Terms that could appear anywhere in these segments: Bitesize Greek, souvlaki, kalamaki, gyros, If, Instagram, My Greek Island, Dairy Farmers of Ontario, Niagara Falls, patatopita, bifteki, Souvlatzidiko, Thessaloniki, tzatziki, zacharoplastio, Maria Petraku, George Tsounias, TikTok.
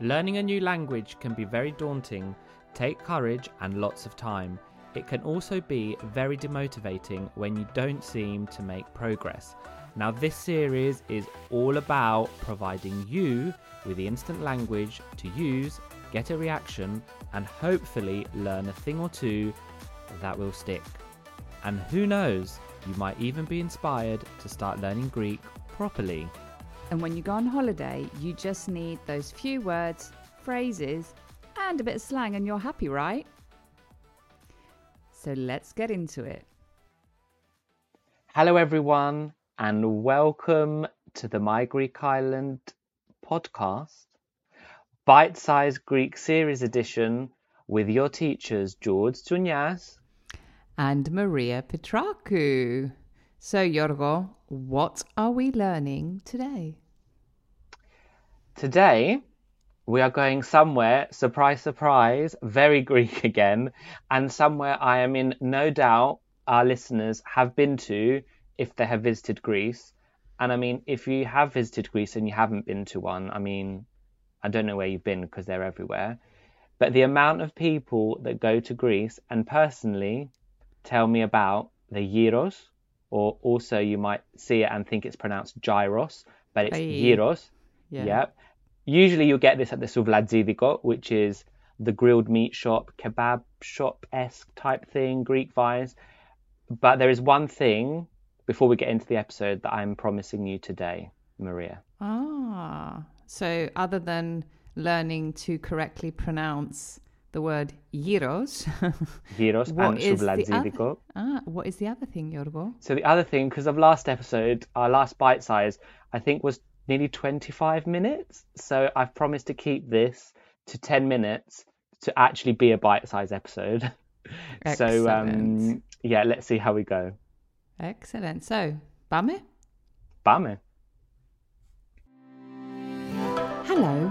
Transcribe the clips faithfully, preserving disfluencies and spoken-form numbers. Learning a new language can be very daunting, take courage and lots of time. It can also be very demotivating when you don't seem to make progress. Now this series is all about providing you with the instant language to use, get a reaction and hopefully learn a thing or two that will stick. And who knows, you might even be inspired to start learning Greek properly. And when you go on holiday, you just need those few words, phrases, and a bit of slang and you're happy, right? So let's get into it. Hello everyone and welcome to the My Greek Island podcast, Bitesize Greek series edition with your teachers George Tsounias and Maria Petraku. So, Yorgo, what are we learning today? Today, we are going somewhere, surprise, surprise, very Greek again, and somewhere I am in no doubt our listeners have been to if they have visited Greece. And I mean, if you have visited Greece and you haven't been to one, I mean, I don't know where you've been because they're everywhere. But the amount of people that go to Greece and personally tell me about the gyros, or also you might see it and think it's pronounced gyros, but it's Aye. gyros. Yeah. Yep. Usually you get this at the Souvlatzidiko, which is the grilled meat shop, kebab shop-esque type thing, Greek vibes. But there is one thing before we get into the episode that I'm promising you today, Maria. Ah, so other than learning to correctly pronounce the word gyros, gyros and souvlatzidiko. Other... Ah, what is the other thing, Yorgo? So the other thing, because of last episode, our last bite size, I think was nearly twenty-five minutes. So I've promised to keep this to ten minutes to actually be a bite size episode. Excellent. So um, yeah, let's see how we go. Excellent. So, πάμε? Πάμε. Hello.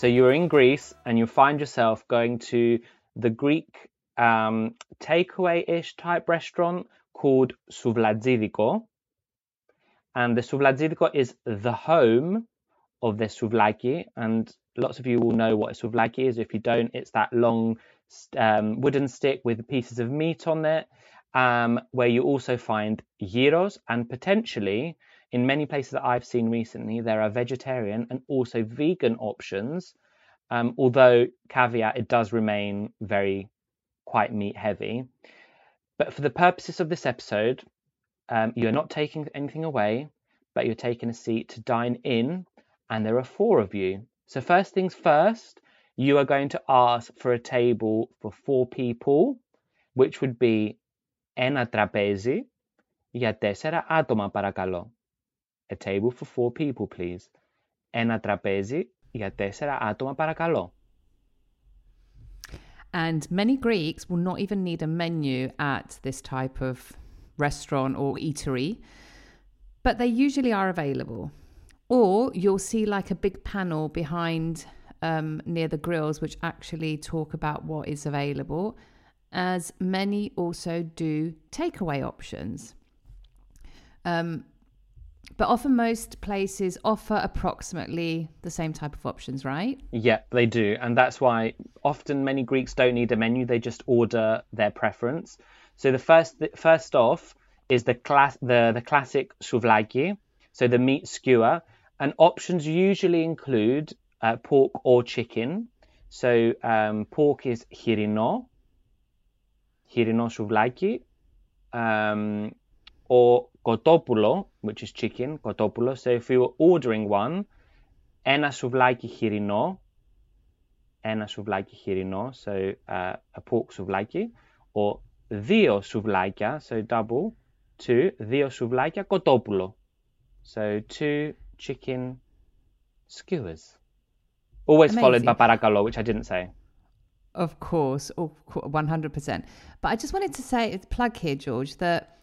So you're in Greece and you find yourself going to the Greek um, takeaway-ish type restaurant called Souvlatzidiko. And the Souvlatzidiko is the home of the souvlaki. And lots of you will know what a souvlaki is. If you don't, it's that long um, wooden stick with pieces of meat on it, um, where you also find gyros and potentially... in many places that I've seen recently, there are vegetarian and also vegan options, um, although caveat, it does remain very quite meat heavy. But for the purposes of this episode, um, you're not taking anything away, but you're taking a seat to dine in, and there are four of you. So first things first, you are going to ask for a table for four people, which would be ένα τραπέζι για τέσσερα άτομα, παρακαλώ. A table for four people, please. Ένα τραπέζι για τέσσερα άτομα, παρακαλώ. And many Greeks will not even need a menu at this type of restaurant or eatery, but they usually are available. Or you'll see like a big panel behind um, near the grills, which actually talk about what is available, as many also do takeaway options. Um, but often most places offer approximately the same type of options, right? Yeah, they do. And that's why often many Greeks don't need a menu. They just order their preference. So the first the, first off is the, class, the, the classic souvlaki, so the meat skewer. And options usually include uh, pork or chicken. So um, pork is chirino, chirino souvlaki, um, or kotopoulo, which is chicken, kotopoulo. So if you were ordering one, ένα souvlaki chirino, ένα souvlaki chirino, so uh, a pork souvlaki, or δύο souvlakia, so double, two, δύο souvlakia kotopoulo. So two chicken skewers. Always Amazing. Followed by parakalo, which I didn't say. Of course, one hundred percent. But I just wanted to say, plug here, George, that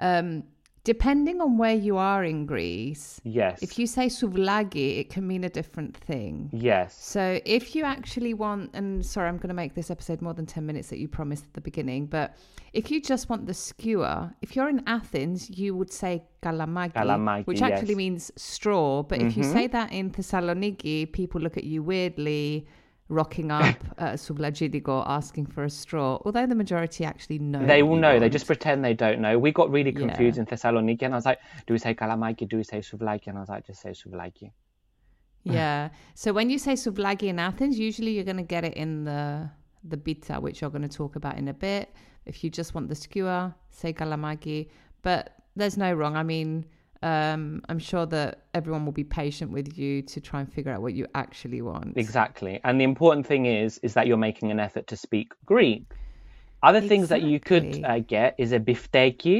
um, depending on where you are in Greece, yes, if you say souvlaki, it can mean a different thing. Yes. So if you actually want, and sorry, I'm going to make this episode more than ten minutes that you promised at the beginning, but if you just want the skewer, if you're in Athens, you would say kalamaki, kalamaki which actually yes. means straw. But mm-hmm. if you say that in Thessaloniki, people look at you weirdly, rocking up uh, Souvlatzidiko, asking for a straw, although the majority actually know. They will know. Want. They just pretend they don't know. We got really confused yeah. in Thessaloniki, and I was like, do we say kalamaki? Do we say souvlaki? And I was like, just say souvlaki. Yeah. So when you say souvlaki in Athens, usually you're going to get it in the, the bita, which you're going to talk about in a bit. If you just want the skewer, say kalamaki. But there's no wrong. I mean, Um, I'm sure that everyone will be patient with you to try and figure out what you actually want. Exactly. And the important thing is, is that you're making an effort to speak Greek. Other exactly. things that you could uh, get is a bifteki,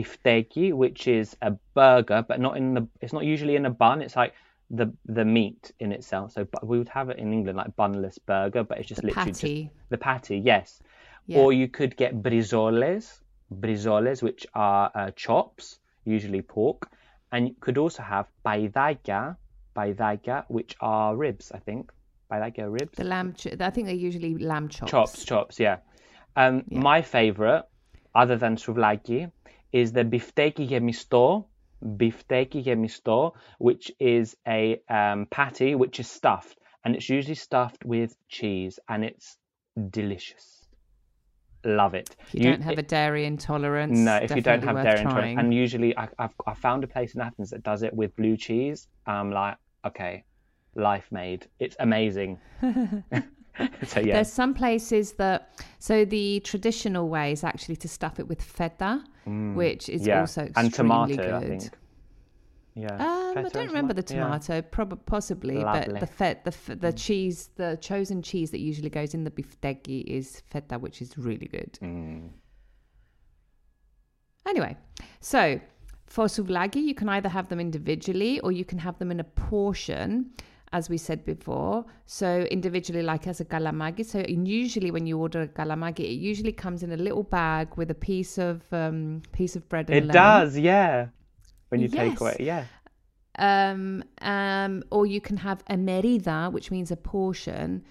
bifteki, which is a burger, but not in the, it's not usually in a bun. It's like the, the meat in itself. So but we would have it in England, like bunless burger, but it's just the literally patty. Just, the patty, yes. Yeah. Or you could get brizoles, brizoles, which are uh, chops, usually pork. And you could also have paidakia, paidakia, which are ribs, I think. Paidakia ribs. The lamb, cho- I think they're usually lamb chops. Chops, chops, yeah. Um, yeah. My favourite, other than souvlaki, is the bifteki gemisto, bifteki gemisto, which is a um, patty which is stuffed. And it's usually stuffed with cheese, and it's delicious. Love it. If you, you don't have it, a dairy intolerance. No, if you don't have dairy trying. intolerance. And usually I, I've I found a place in Athens that does it with blue cheese. I'm like, okay, life made. It's amazing. So, yeah. There's some places that, so the traditional way is actually to stuff it with feta, mm, which is yeah. also extremely and tomato, good. I think. Yeah. Um, I don't remember the tomato, yeah. probably possibly, Lovely. But the fet, the f- the mm. cheese, the chosen cheese that usually goes in the bifteki is feta, which is really good. Mm. Anyway, so for souvlaki, you can either have them individually or you can have them in a portion, as we said before. So individually, like as a kalamagi. So usually when you order a kalamagi, it usually comes in a little bag with a piece of um, piece of bread and it lemon. does, yeah. When you yes. take away, yeah. Um, um, or you can have a merida, which means a portion,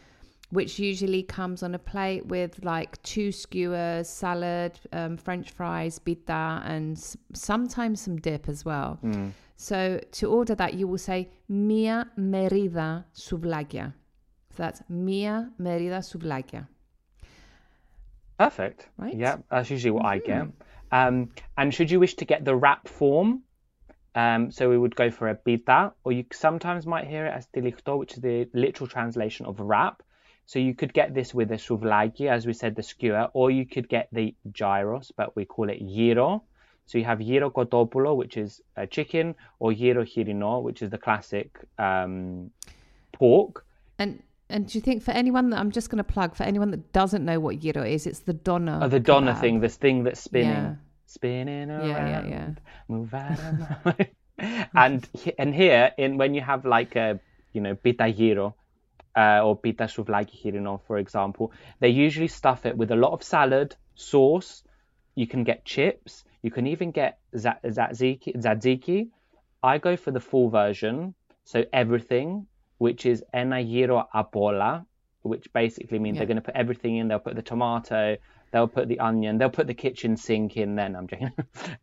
which usually comes on a plate with like two skewers, salad, um, French fries, pita, and s- sometimes some dip as well. Mm. So to order that, you will say mia merida souvlakia. So that's mia merida souvlakia. Perfect. Right? Yeah, that's usually what mm. I get. Um, and should you wish to get the wrap form, Um, so we would go for a pita, or you sometimes might hear it as tilichto, which is the literal translation of wrap. So you could get this with a souvlaki, as we said, the skewer, or you could get the gyros, but we call it gyro. So you have gyro kotopoulo, which is a chicken, or gyro chirino, which is the classic um, pork. And and do you think for anyone that I'm just going to plug, for anyone that doesn't know what gyro is, it's the doner. Oh, the doner thing, this thing that's spinning, yeah. spinning around, yeah, yeah, yeah. move out of my... And and here, in when you have like a you know pita gyro. Uh, or pita souvlaki chirino, for example, they usually stuff it with a lot of salad, sauce. You can get chips. You can even get za- tzatziki, tzatziki. I go for the full version, so everything, which is ena gyro apola, which basically means yeah. they're going to put everything in. They'll put the tomato, they'll put the onion, they'll put the kitchen sink in then. I'm joking.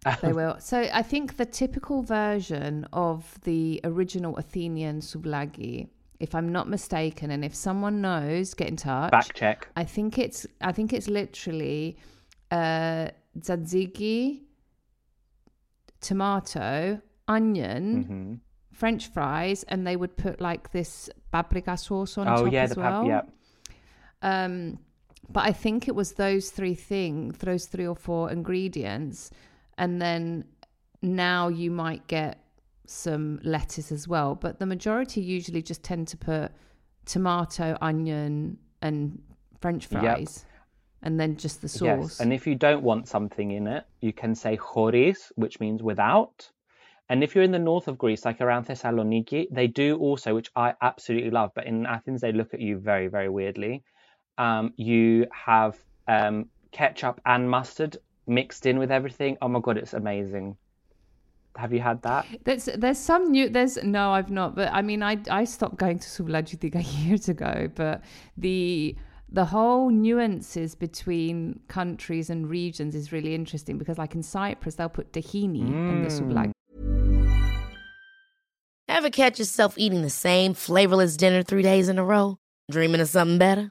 um, they will. So I think the typical version of the original Athenian souvlaki, if I'm not mistaken, and if someone knows, get in touch. Back check. I think it's I think it's literally uh, tzatziki, tomato, onion, mm-hmm. French fries, and they would put like this paprika sauce on oh, top yeah, as the well. Oh pap- yeah, um, but I think it was those three things, those three or four ingredients, and then now you might get some lettuce as well, but the majority usually just tend to put tomato, onion, and French fries, yep. and then just the sauce. Yes. And if you don't want something in it, you can say choris, which means without. And if you're in the north of Greece, like around Thessaloniki, they do also, which I absolutely love, but in Athens they look at you very, very weirdly. Um, you have um, ketchup and mustard mixed in with everything. Oh my God, it's amazing. Have you had that? There's there's some new there's no I've not, but I mean I I stopped going to Souvlatzidiko years ago, but the the whole nuances between countries and regions is really interesting, because like in Cyprus they'll put tahini mm. in the souvlaki. Ever catch yourself eating the same flavorless dinner three days in a row? Dreaming of something better?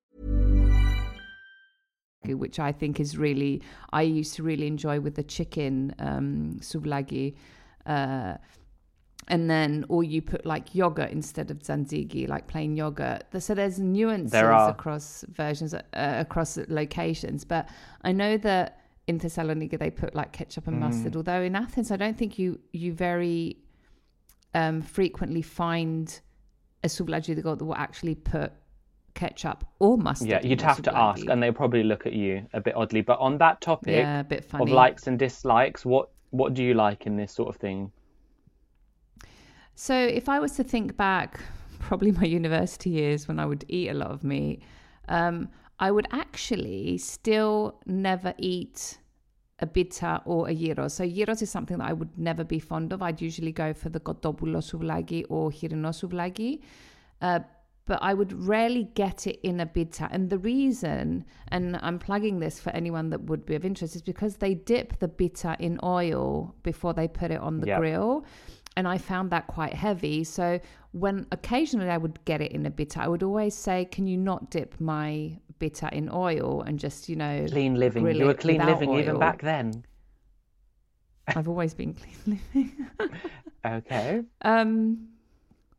Which I think is really, I used to really enjoy with the chicken um, souvlaki. Uh, and then, or you put like yogurt instead of tzatziki, like plain yogurt. So there's nuances there across versions, uh, across locations. But I know that in Thessaloniki they put like ketchup and mm. mustard, although in Athens I don't think you, you very um, frequently find a souvlaki that will actually put ketchup or mustard. Yeah, you'd have to ask, and they probably look at you a bit oddly. But on that topic yeah, a bit funny. Of likes and dislikes, what what do you like in this sort of thing? So if I was to think back, probably my university years when I would eat a lot of meat, um, I would actually still never eat a pita or a gyros. So gyros is something that I would never be fond of. I'd usually go for the kotopoulo souvlaki or chirino souvlaki. Uh, but I would rarely get it in a pita. And the reason, and I'm plugging this for anyone that would be of interest, is because they dip the pita in oil before they put it on the yep. grill. And I found that quite heavy. So when occasionally I would get it in a pita, I would always say, can you not dip my pita in oil and just, you know... Clean living. You were clean living oil. Even back then. I've always been clean living. Okay. Um...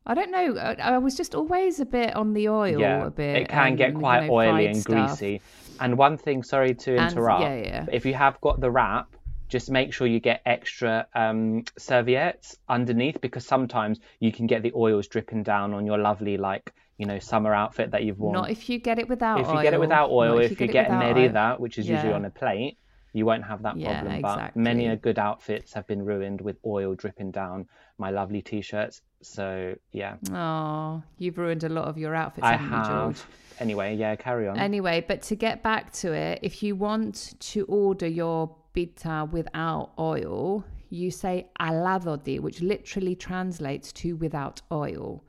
I don't know. I, I was just always a bit on the oil. Yeah, a bit, it can um, get quite you know, oily and stuff. Greasy. And one thing, sorry to interrupt, and, yeah, yeah. if you have got the wrap, just make sure you get extra um, serviettes underneath, because sometimes you can get the oils dripping down on your lovely, like, you know, summer outfit that you've worn. Not if you get it without if oil. If you get it without oil, Not if, if you get, you get merida, which is yeah. usually on a plate, you won't have that yeah, problem. But exactly. many a good outfits have been ruined with oil dripping down my lovely T-shirts. So, yeah. Oh, you've ruined a lot of your outfits, haven't I have. you, George? Anyway, yeah, carry on. Anyway, but to get back to it, if you want to order your pita without oil, you say aladodi, which literally translates to without oil.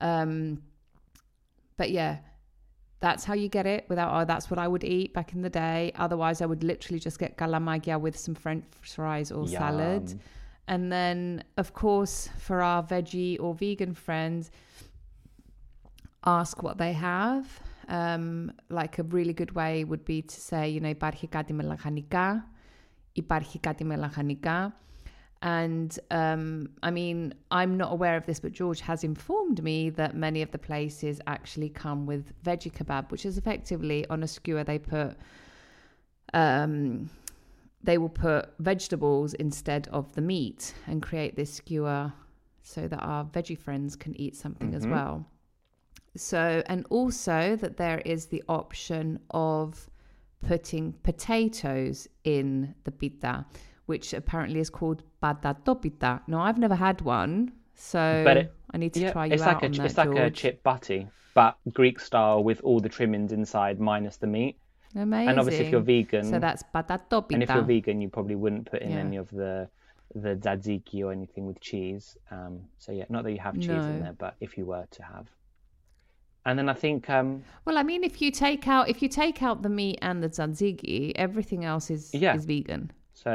Um, but yeah, that's how you get it without oil. That's what I would eat back in the day. Otherwise, I would literally just get kalamagia with some French fries or Yum. salad. And then, of course, for our veggie or vegan friends, ask what they have. Um, like a really good way would be to say, you know, υπάρχει κάτι με λαχανικά, υπάρχει κάτι με λαχανικά. And um, I mean, I'm not aware of this, but George has informed me that many of the places actually come with veggie kebab, which is effectively on a skewer they put, um, they will put vegetables instead of the meat and create this skewer so that our veggie friends can eat something mm-hmm. as well. So, and also that there is the option of putting potatoes in the pita, which apparently is called patatopita. No, I've never had one, so but it, I need to yeah, try you it's out like a, on that, It's like George. a chip butty, but Greek style with all the trimmings inside minus the meat. Amazing. And obviously if you're vegan... So that's patatopita. And if you're vegan, you probably wouldn't put in yeah. any of the the tzatziki or anything with cheese. Um, so yeah, not that you have cheese no. in there, but if you were to have. And then I think... Um, well, I mean, if you take out if you take out the meat and the tzatziki, everything else is yeah. is vegan. So...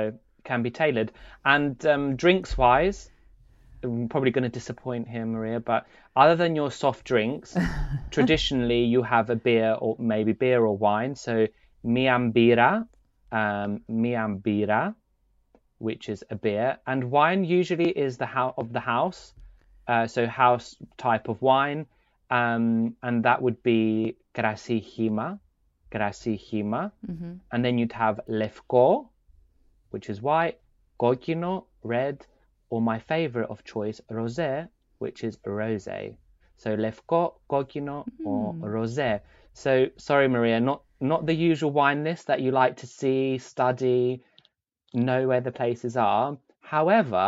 can be tailored. And um, drinks wise, I'm probably going to disappoint here, Maria, but other than your soft drinks, traditionally you have a beer or maybe beer or wine. So miambira, um, miambira, which is a beer, and wine usually is the house of the house. Uh, so house type of wine. Um, and that would be krasihima, krasihima. Mm-hmm. And then you'd have lefko, which is white, kokino, red, or my favorite of choice, rosé, which is rosé. So lefko, kokino, mm. or rosé. So sorry, Maria, not not the usual wine list that you like to see, study, know where the places are. However,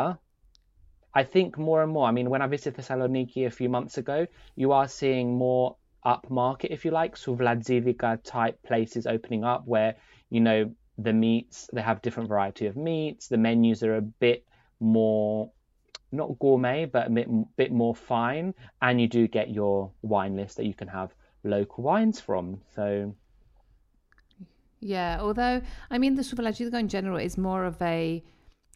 I think more and more, I mean, when I visited Thessaloniki a few months ago, you are seeing more upmarket, if you like, Souvlatzidika type places opening up where, you know, the meats, they have different variety of meats. The menus are a bit more, not gourmet, but a bit, bit more fine. And you do get your wine list that you can have local wines from. So, yeah. Although, I mean, the souvlaki in general is more of a,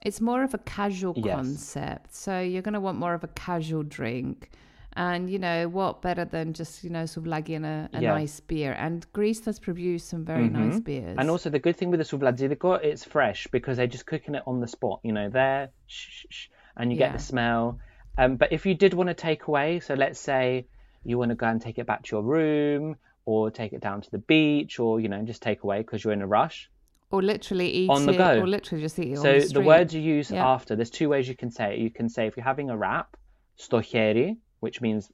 it's more of a casual yes. concept. So you're going to want more of a casual drink. And, you know, what better than just, you know, souvlaki and a, a yeah. nice beer. And Greece has produced some very mm-hmm. nice beers. And also the good thing with the souvlatzidiko, it's fresh because they're just cooking it on the spot, you know, there, shh, shh, and you yeah. get the smell. Um, but if you did want to take away, so let's say you want to go and take it back to your room or take it down to the beach or, you know, just take away because you're in a rush. Or literally eat on the it, go. Or literally just eat it so on the street. So the words you use yeah. after, there's two ways you can say it. You can say if you're having a wrap, sto cheri, which means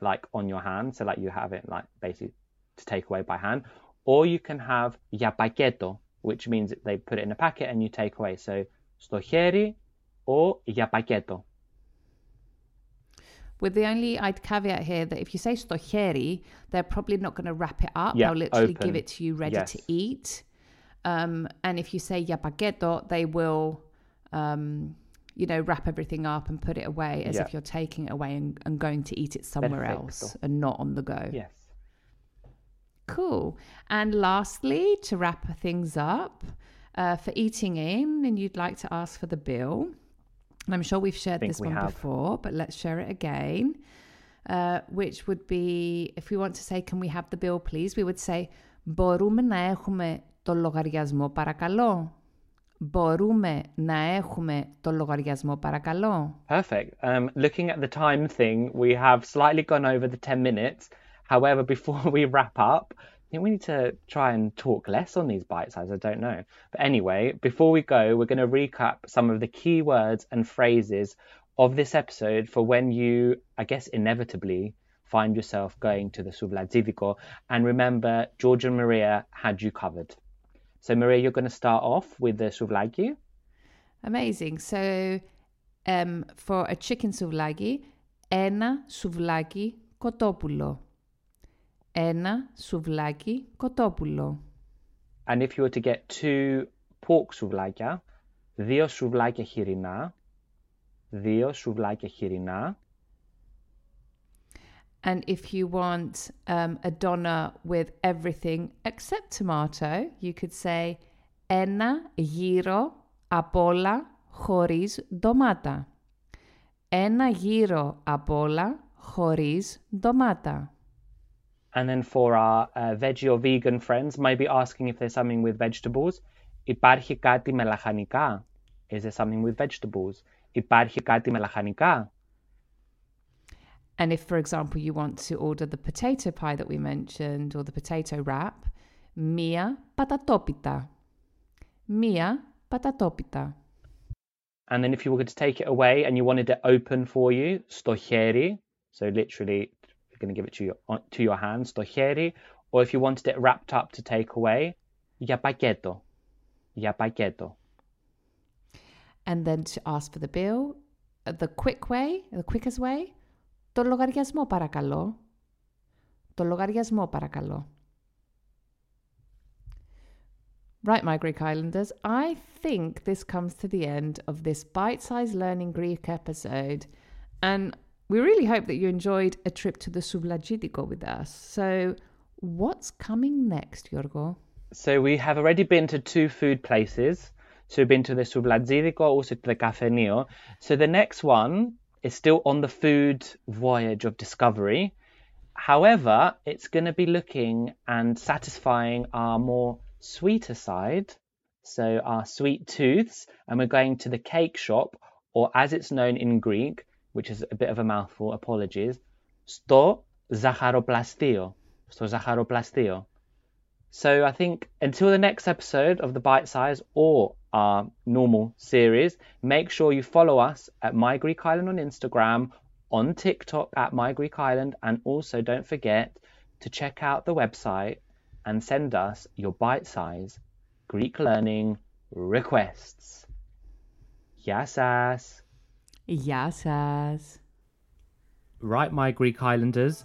like on your hand. So like you have it like basically to take away by hand. Or you can have ya paketo, which means they put it in a packet and you take away. So sto cheri or ya paketo. With the only I'd caveat here that if you say sto cheri, they're probably not going to wrap it up. Yeah, they'll literally open. give it to you ready yes. to eat. Um, and if you say ya paketo, they will... Um, you know, wrap everything up and put it away as yeah. if you're taking it away and, and going to eat it somewhere Perfecto. else and not on the go. Yes. Cool. And lastly, to wrap things up, uh, for eating in, and you'd like to ask for the bill. And I'm sure we've shared this we one have. before, but let's share it again, uh, which would be, if we want to say, can we have the bill, please? We would say, μπορούμε να έχουμε το λογαριασμό, παρακαλώ. Μπορούμε να έχουμε το λογαριασμό, παρακαλώ. Perfect. Um, looking at the time thing, we have slightly gone over the ten minutes. However, before we wrap up, I think we need to try and talk less on these bite sizes. I don't know. But anyway, before we go, we're going to recap some of the key words and phrases of this episode for when you, I guess, inevitably find yourself going to the Souvlatzidiko. And remember, George and Maria had you covered. So Maria, you're going to start off with the souvlaki. Amazing. So um, for a chicken souvlaki, ένα σουβλάκι κοτόπουλο. Ένα σουβλάκι κοτόπουλο. And if you were to get two pork σουβλάκια, δύο σουβλάκια χοιρινά, δύο σουβλάκια χοιρινά. And if you want um, a doner with everything except tomato, you could say ένα γύρο απ' όλα χωρίς ντομάτα. Ένα γύρο απ' όλα χωρίς ντομάτα. And then for our uh, veggie or vegan friends, might be asking if there's something with vegetables. Υπάρχει κάτι με λαχανικά? Is there something with vegetables? Υπάρχει κάτι με λαχανικά? And if, for example, you want to order the potato pie that we mentioned or the potato wrap, μία πατατόπιτα. Μία πατατόπιτα. And then if you were to take it away and you wanted it open for you, στο χέρι, so literally you're going to give it to your, to your hand, στο χέρι, or if you wanted it wrapped up to take away, για πακέτο, για πακέτο. And then to ask for the bill, the quick way, the quickest way, το λογαριασμό παρακαλώ, το λογαριασμό παρακαλώ. Right, my Greek Islanders, I think this comes to the end of this bite-sized learning Greek episode. And we really hope that you enjoyed a trip to the Souvlatzidiko with us. So what's coming next, Yorgo? So we have already been to two food places. So we've been to the Souvlatzidiko, also to the Cafenio. So the next one is still on the food voyage of discovery. However, it's going to be looking and satisfying our more sweeter side, so our sweet tooths, and we're going to the cake shop, or as it's known in Greek, which is a bit of a mouthful, apologies, sto zacharoplastio, sto zacharoplastio. So I think until the next episode of the Bite Size or our normal series, make sure you follow us at My Greek Island on Instagram, on TikTok at My Greek Island, and also don't forget to check out the website and send us your bite-sized Greek learning requests. Γεια σας. Γεια σας. Right, my Greek Islanders,